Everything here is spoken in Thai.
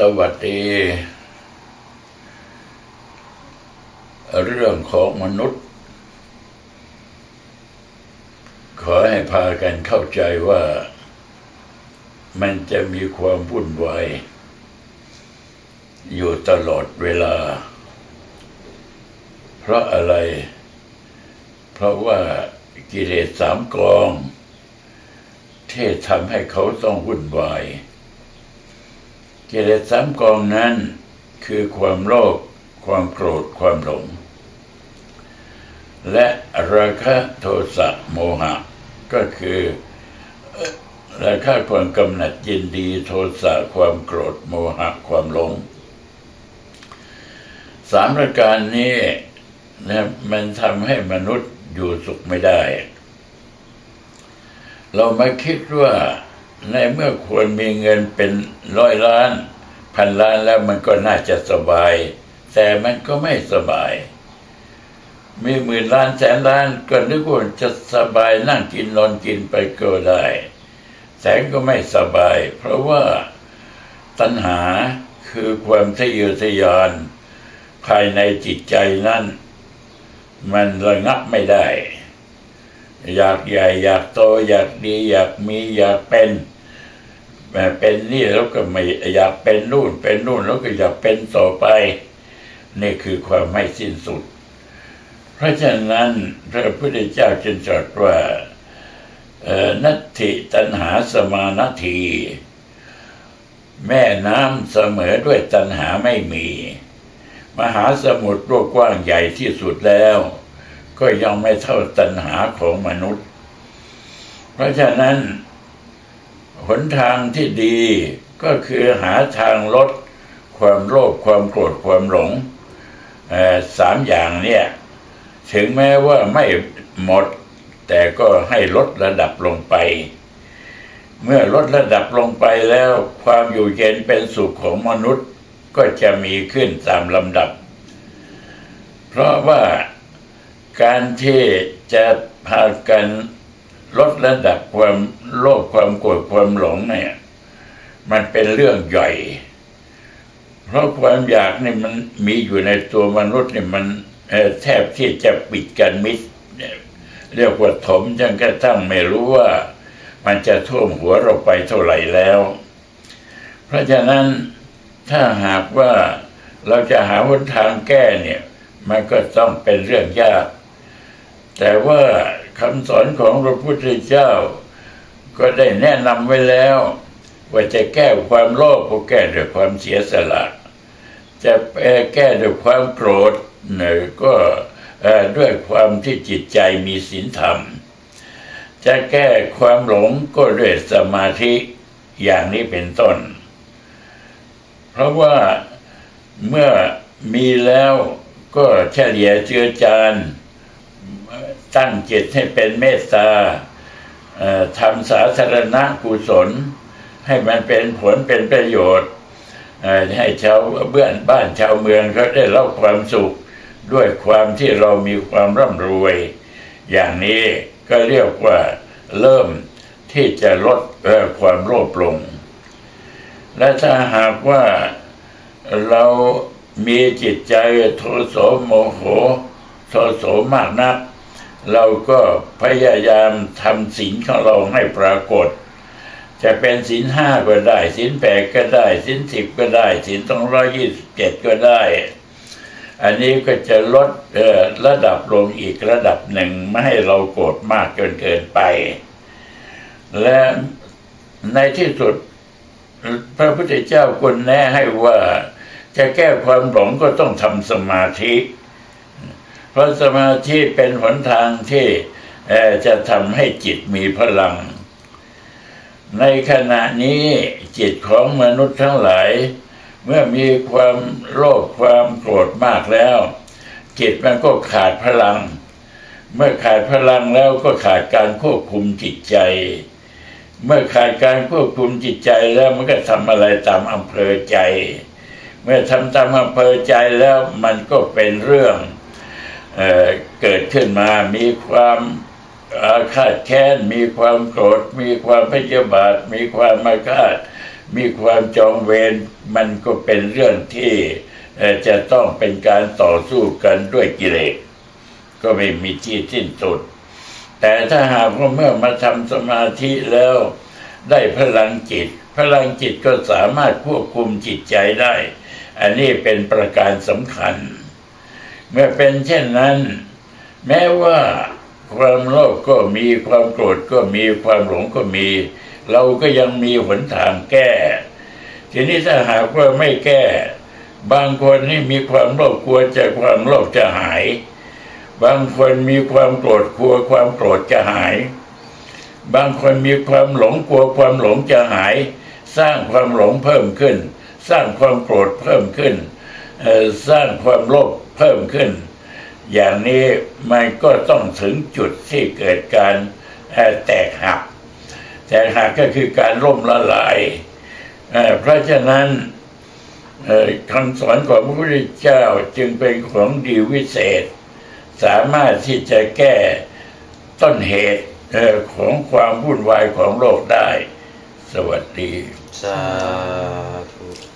สวัสดีเรื่องของมนุษย์ขอให้พากันเข้าใจว่ามันจะมีความวุ่นวายอยู่ตลอดเวลาเพราะอะไรเพราะว่ากิเลสสามกองที่ทำให้เขาต้องวุ่นวายกิเลสสามกองนั้นคือความโลภความโกรธความหลงและราคะโทสะโมหะก็คือราคะความกำหนัดยินดีโทสะความโกรธโมหะความหลงสามประการนี้นะมันทำให้มนุษย์อยู่สุขไม่ได้เรามาคิดว่าในเมื่อควรมีเงินเป็นร้อยล้านพันล้านแล้วมันก็น่าจะสบายแต่มันก็ไม่สบายมีหมื่นล้านแสนล้านก็นึกว่าจะสบายนั่งกินนอนกินไปก็ได้แต่ก็ไม่สบายเพราะว่าตัณหาคือความทะเยอทะยานภายในจิตใจนั้นมันระงับไม่ได้อยากใหญ่อยากโตอยากดีอยากมีอยากเป็นนี่แล้วก็ไม่อยากเป็นนู่นแล้วก็อยากเป็นต่อไปนี่คือความไม่สิ้นสุดเพราะฉะนั้นพระพุทธเจ้าจึงตรัสว่านัตถิตัณหาสมานาทีแม่น้ำเสมอด้วยตัณหาไม่มีมหาสมุทรโลกกว้างใหญ่ที่สุดแล้วก็ยังไม่เท่าตัณหาของมนุษย์เพราะฉะนั้นหนทางที่ดีก็คือหาทางลดความโลภความโกรธความหลงสามอย่างเนี่ยถึงแม้ว่าไม่หมดแต่ก็ให้ลดระดับลงไปเมื่อลดระดับลงไปแล้วความอยู่เย็นเป็นสุขของมนุษย์ก็จะมีขึ้นตามลำดับเพราะว่าการที่จะพากันลดระดับความโลภความโกรธความหลงเนี่ยมันเป็นเรื่องใหญ่เพราะความอยากนี่มันมีอยู่ในตัวมนุษย์เนี่ยมันแทบที่จะปิดกันมิดเรียกว่าถมจนกระทั่งไม่รู้ว่ามันจะท่วมหัวเราไปเท่าไหร่แล้วเพราะฉะนั้นถ้าหากว่าเราจะหาหนทางแก้เนี่ยมันก็ต้องเป็นเรื่องยากแต่ว่าคำสอนของพระพุทธเจ้าก็ได้แนะนำไว้แล้วว่าจะแก้ความโลภก็แก้ด้วยความเสียสละจะแก้ด้วยความโกรธเนี่ยก็ด้วยความที่จิตใจมีศีลธรรมจะแก้ความหลงก็ด้วยสมาธิอย่างนี้เป็นต้นเพราะว่าเมื่อมีแล้วก็เฉลี่ยเจือจานตั้งจิตให้เป็นเมตตาทำสาธารณกุศลให้มันเป็นผลเป็นประโยชน์ให้ชาวบ้านชาวเมืองเขาได้รับความสุขด้วยความที่เรามีความร่ำรวยอย่างนี้ก็เรียกว่าเริ่มที่จะลดความโลภลงและถ้าหากว่าเรามีจิตใจโทโสโมโหโทโสมากนักเราก็พยายามทำศีลของเราให้ปรากฏจะเป็นศีลห้าก็ได้ศีลแปดก็ได้ศีลสิบก็ได้ศีล227ก็ได้อันนี้ก็จะลดระดับลงอีกระดับหนึ่งไม่ให้เราโกรธมากจนเกินไปและในที่สุดพระพุทธเจ้าควรแนะให้ว่าจะแก้ความหลงก็ต้องทำสมาธิเพราะสมาธิเป็นหนทางที่จะทำให้จิตมีพลังในขณะนี้จิตของมนุษย์ทั้งหลายเมื่อมีความโลภความโกรธมากแล้วจิตมันก็ขาดพลังเมื่อขาดพลังแล้วก็ขาดการควบคุมจิตใจเมื่อขาดการควบคุมจิตใจแล้วมันก็ทำอะไรตามอำเภอใจเมื่อทำตามอำเภอใจแล้วมันก็เป็นเรื่องเกิดขึ้นมามีความอาฆาตแค้นมีความโกรธมีความพยาบาทมีความมาฆาต มีความจองเวรมันก็เป็นเรื่องที่จะต้องเป็นการต่อสู้กันด้วยกิเลสก็ไม่มีที่สิ้นสุดแต่ถ้าหากว่าเมื่อมาทำสมาธิแล้วได้พลังจิตก็สามารถควบคุมจิตใจได้อันนี้เป็นประการสำคัญเมื่อเป็นเช่นนั้นแม้ว่าความโลภก็มีความโกรธก็มีความหลงก็มีเราก็ยังมีหนทางแก้ทีนี้ถ้าหากว่าไม่แก้บางคนนี่มีความโลภกลัวจะความโลภจะหายบางคนมีความโกรธกลัวความโกรธจะหายบางคนมีความหลงกลัวความหลงจะหายสร้างความหลงเพิ่มขึ้นสร้างความโกรธเพิ่มขึ้นสร้างความโลภเพิ่มขึ้นอย่างนี้มันก็ต้องถึงจุดที่เกิดการแตกหักก็คือการล่มละลายเพราะฉะนั้นคำสอนของพระพุทธเจ้าจึงเป็นของดีวิเศษสามารถที่จะแก้ต้นเหตุของความวุ่นวายของโลกได้สวัสดีสาธุ